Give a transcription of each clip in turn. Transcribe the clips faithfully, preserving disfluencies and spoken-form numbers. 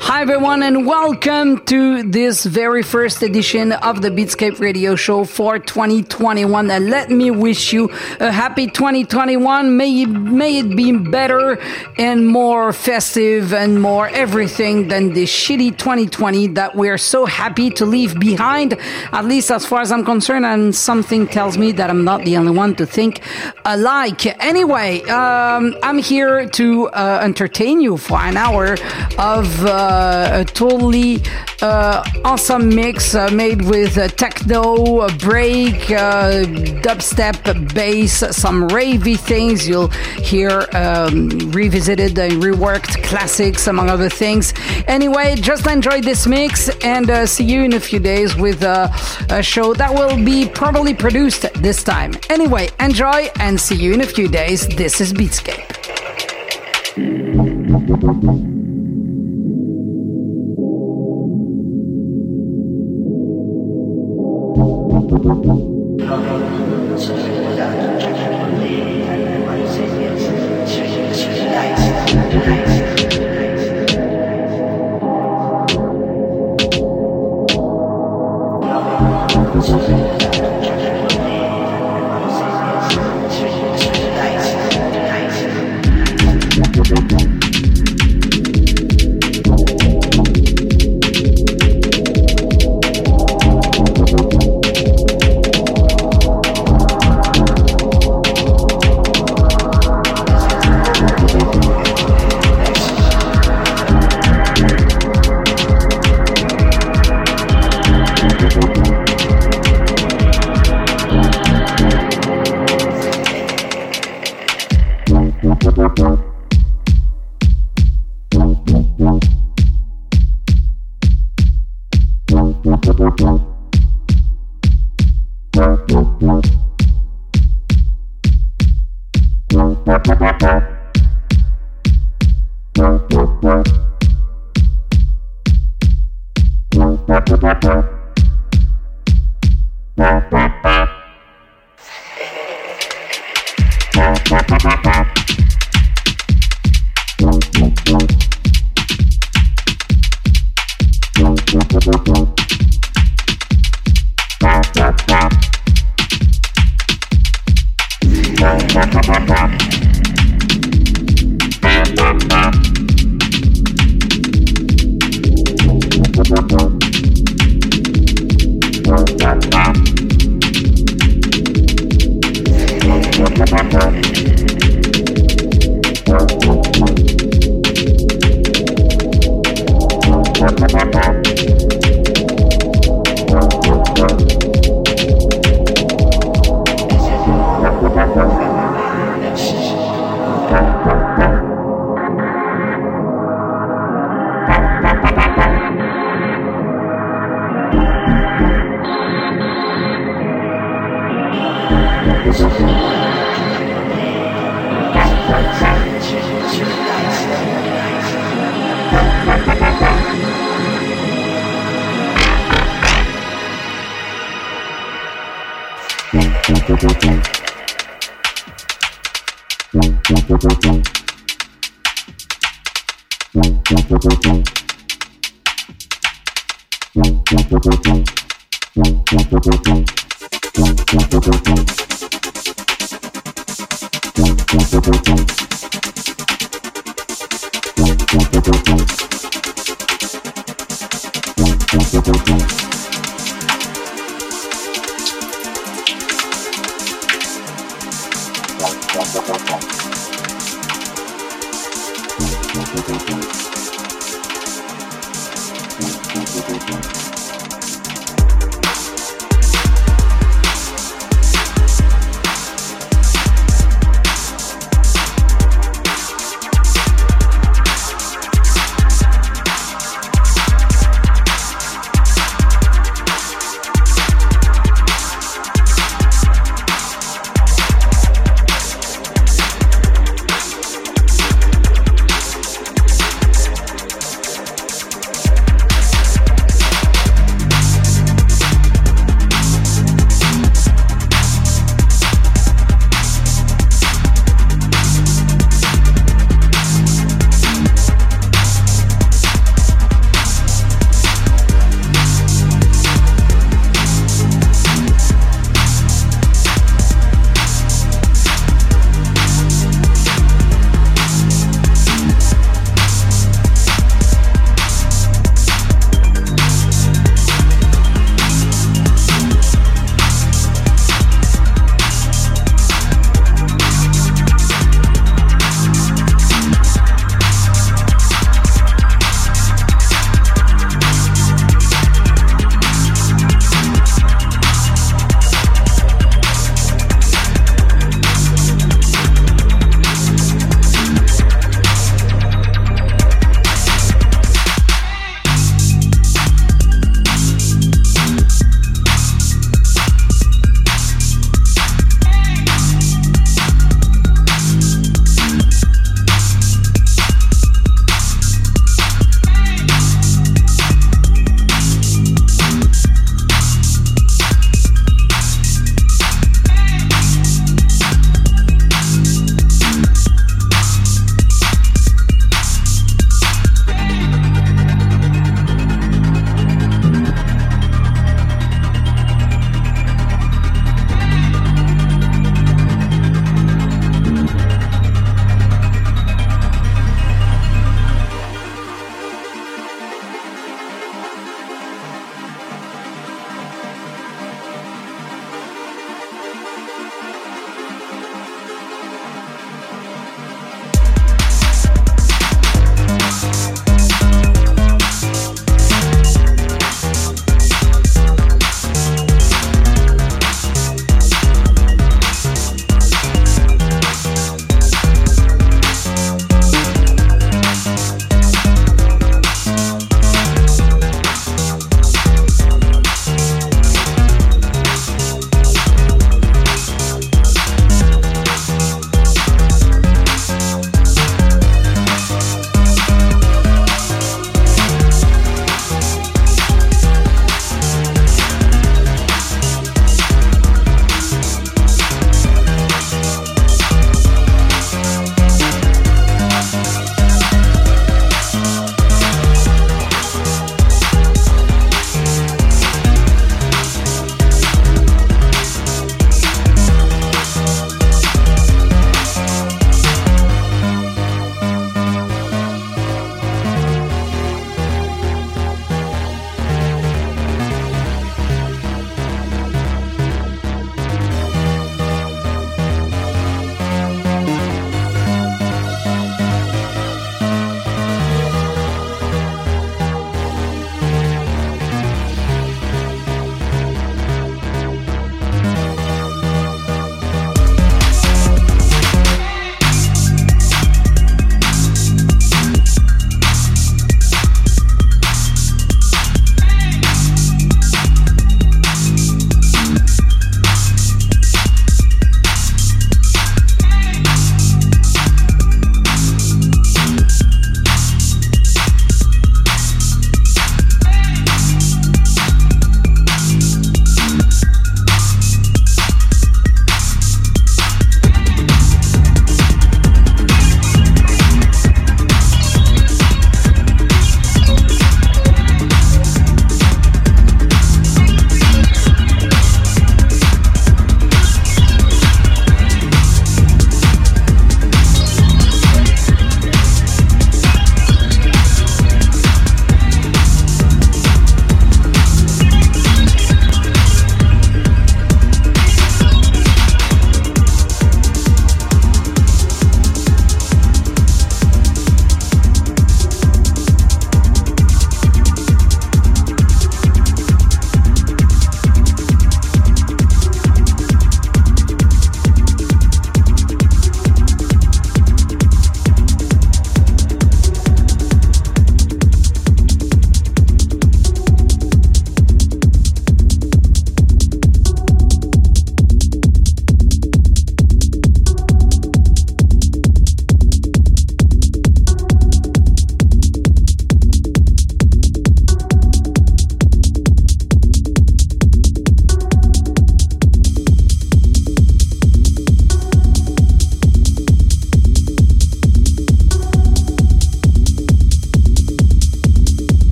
Hi everyone and welcome to this very first edition of the Beatscape radio show for twenty twenty-one, and let me wish you a happy twenty twenty-one. May it, may it be better and more festive and more everything than the shitty twenty twenty that we're so happy to leave behind. At least as far as I'm concerned, and something tells me that I'm not the only one to think alike. Anyway, um, I'm here to uh, entertain you for an hour of uh, Uh, a totally uh, awesome mix uh, made with uh, techno, uh, break, uh, dubstep, bass, some ravey things. You'll hear um, revisited and reworked classics, among other things. Anyway, just enjoy this mix and uh, see you in a few days with uh, a show that will be properly produced this time. Anyway, enjoy and see you in a few days. This is Beatscape.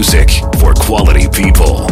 music for quality people.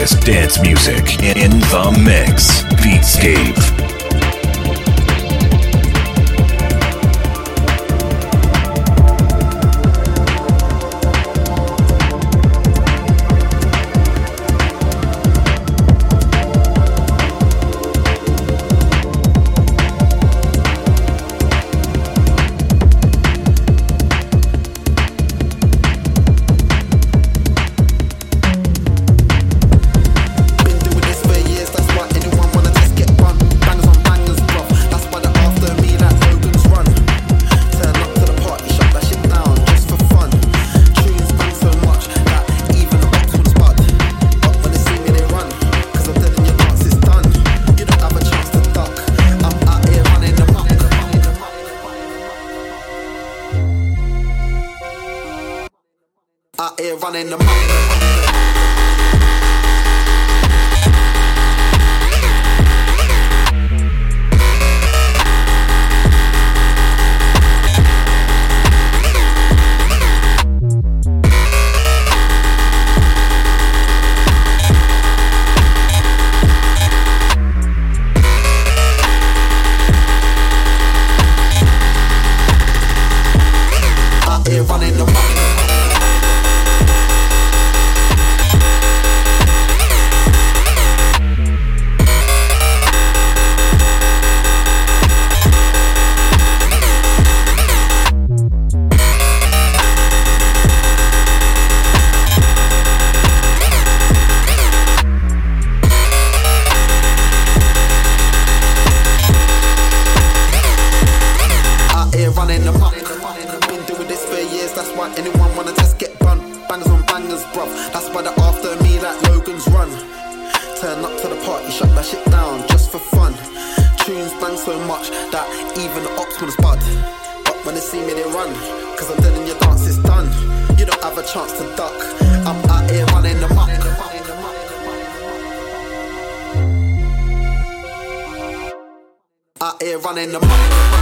hottest dance music in the mix. Beatscape. Out here running the mouth. Anyone wanna test, get bun. Bangers on bangers, bruv. That's why they're after me like Logan's Run. Turn up to the party, shut that shit down just for fun. Tunes bang so much that even the ops wanna spud. But when they see me, they run, cause I'm dead and your dance is done. You don't have a chance to duck. I'm out here running the muck. Out here running the muck.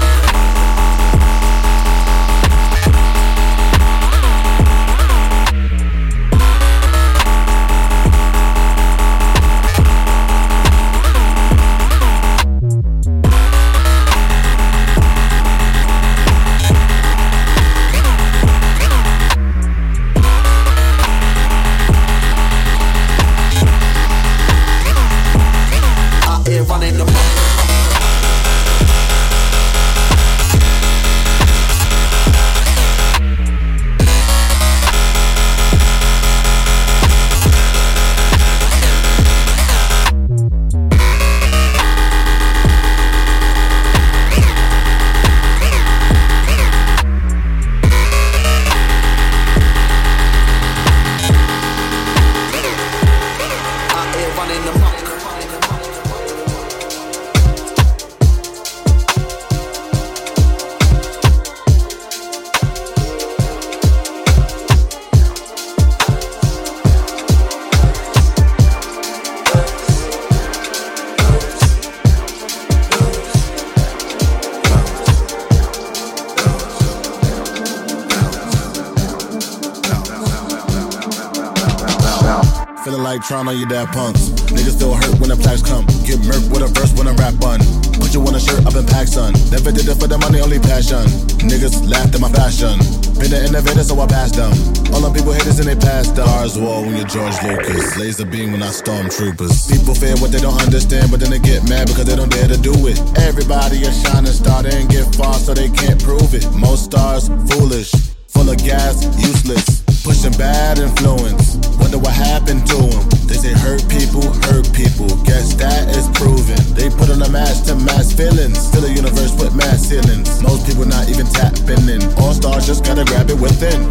Feeling like Tron on your dad punks. Niggas still hurt when the flash come. Get murked with a verse when I rap bun. Put you on a shirt up in PacSun. Never did it for the money, only passion. Niggas laughed at my fashion. Been an innovator, so I passed them. All them people haters and they passed them. Bars wall when you're George Lucas. Laser beam when I storm troopers. People fear what they don't understand, but then they get mad because they don't dare to do it. Everybody a shining star, they ain't get far, so they can't prove it. Most stars, foolish. Full of gas, useless. Pushing bad influence. Wonder what happened to them. They say hurt people, hurt people. Guess that is proven. They put on a mask to mask feelings. Still a universe with mass ceilings. Most people not even tapping in. All stars just gotta grab it within.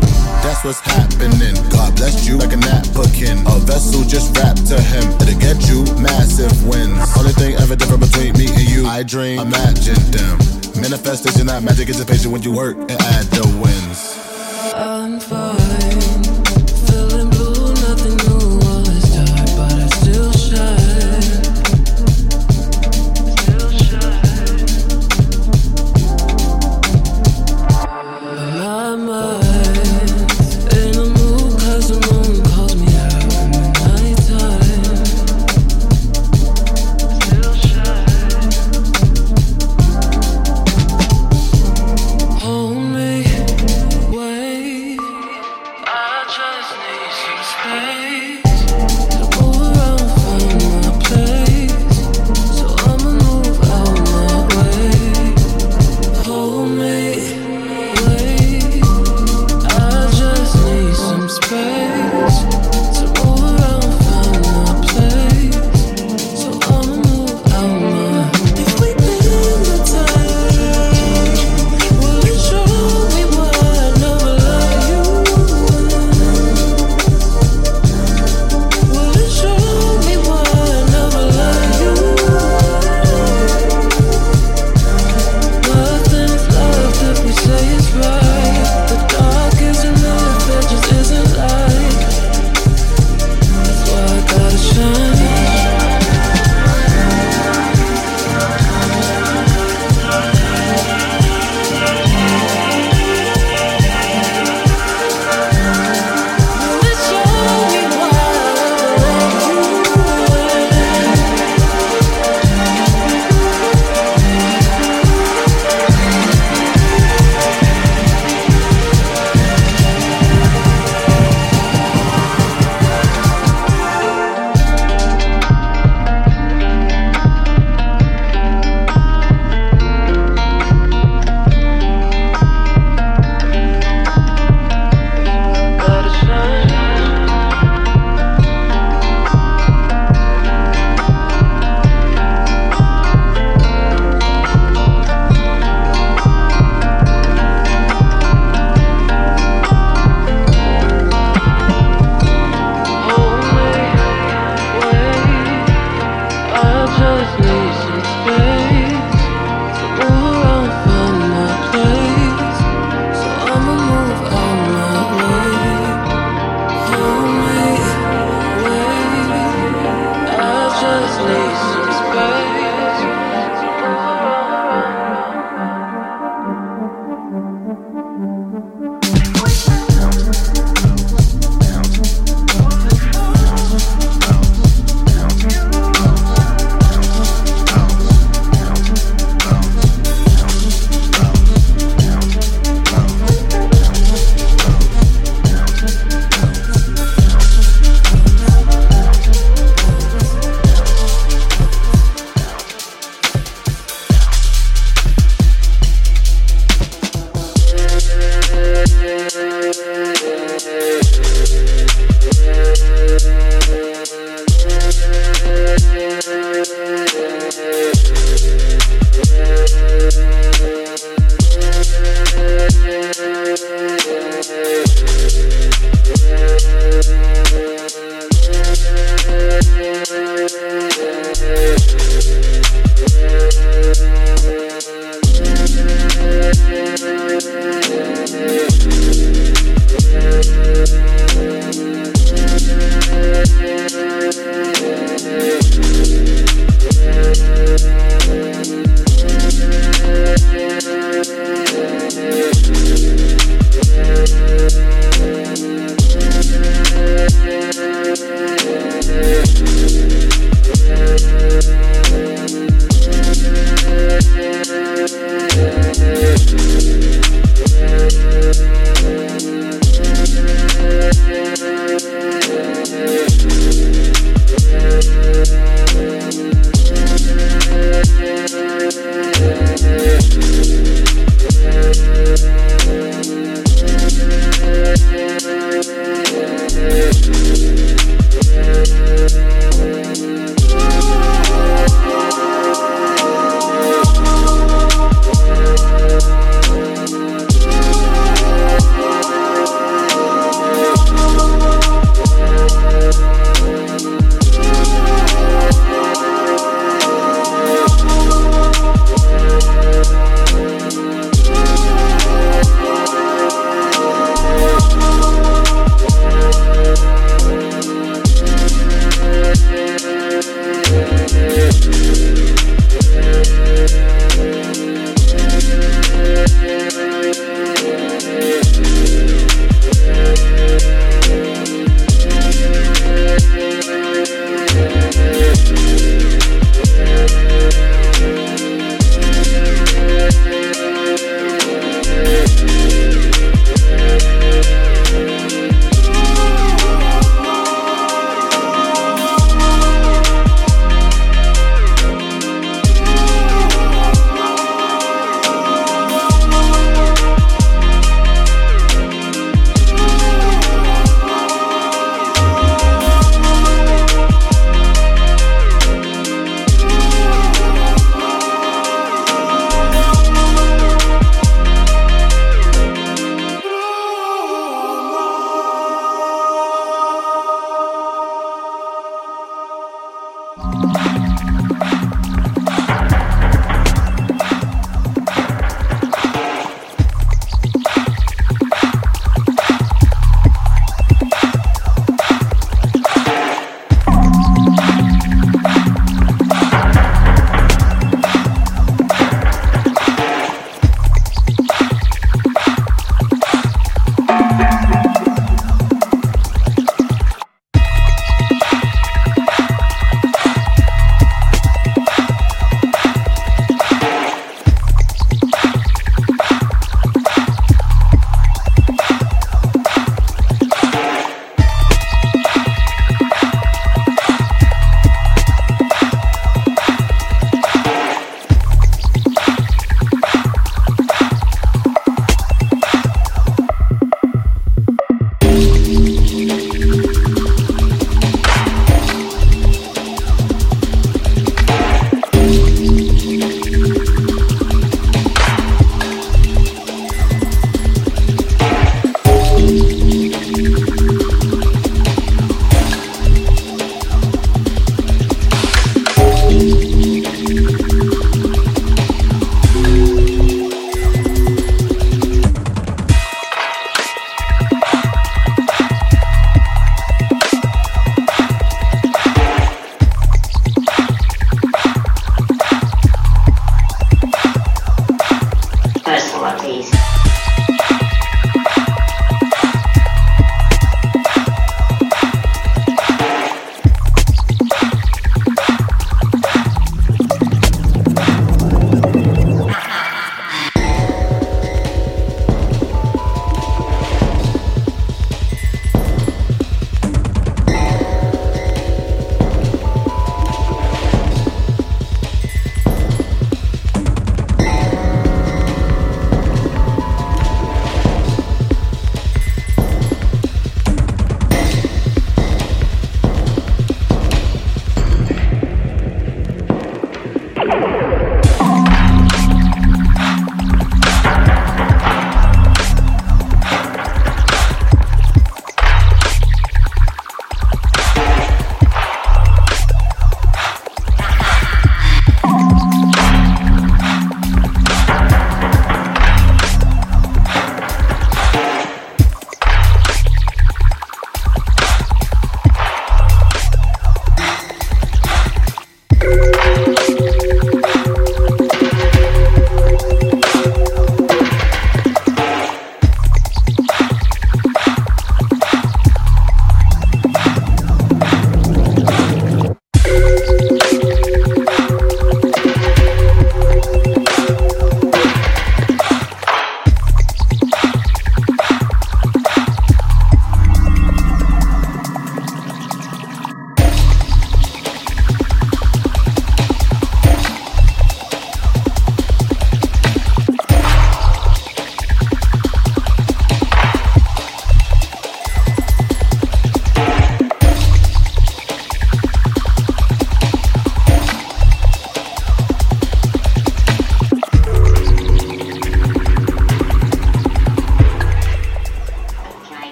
That's what's happening. God bless you like a napkin. A vessel just wrapped to him. It'll get you massive wins. Only thing ever different between me and you. I dream, imagine them. Manifestation, not magic. It's patient when you work and add the wins. I'm fine, feeling blue, nothing new, all is dark, but I still shine. Still shine. My mind's in a mood, cause the moon calls me out in the nighttime.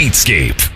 Beatscape.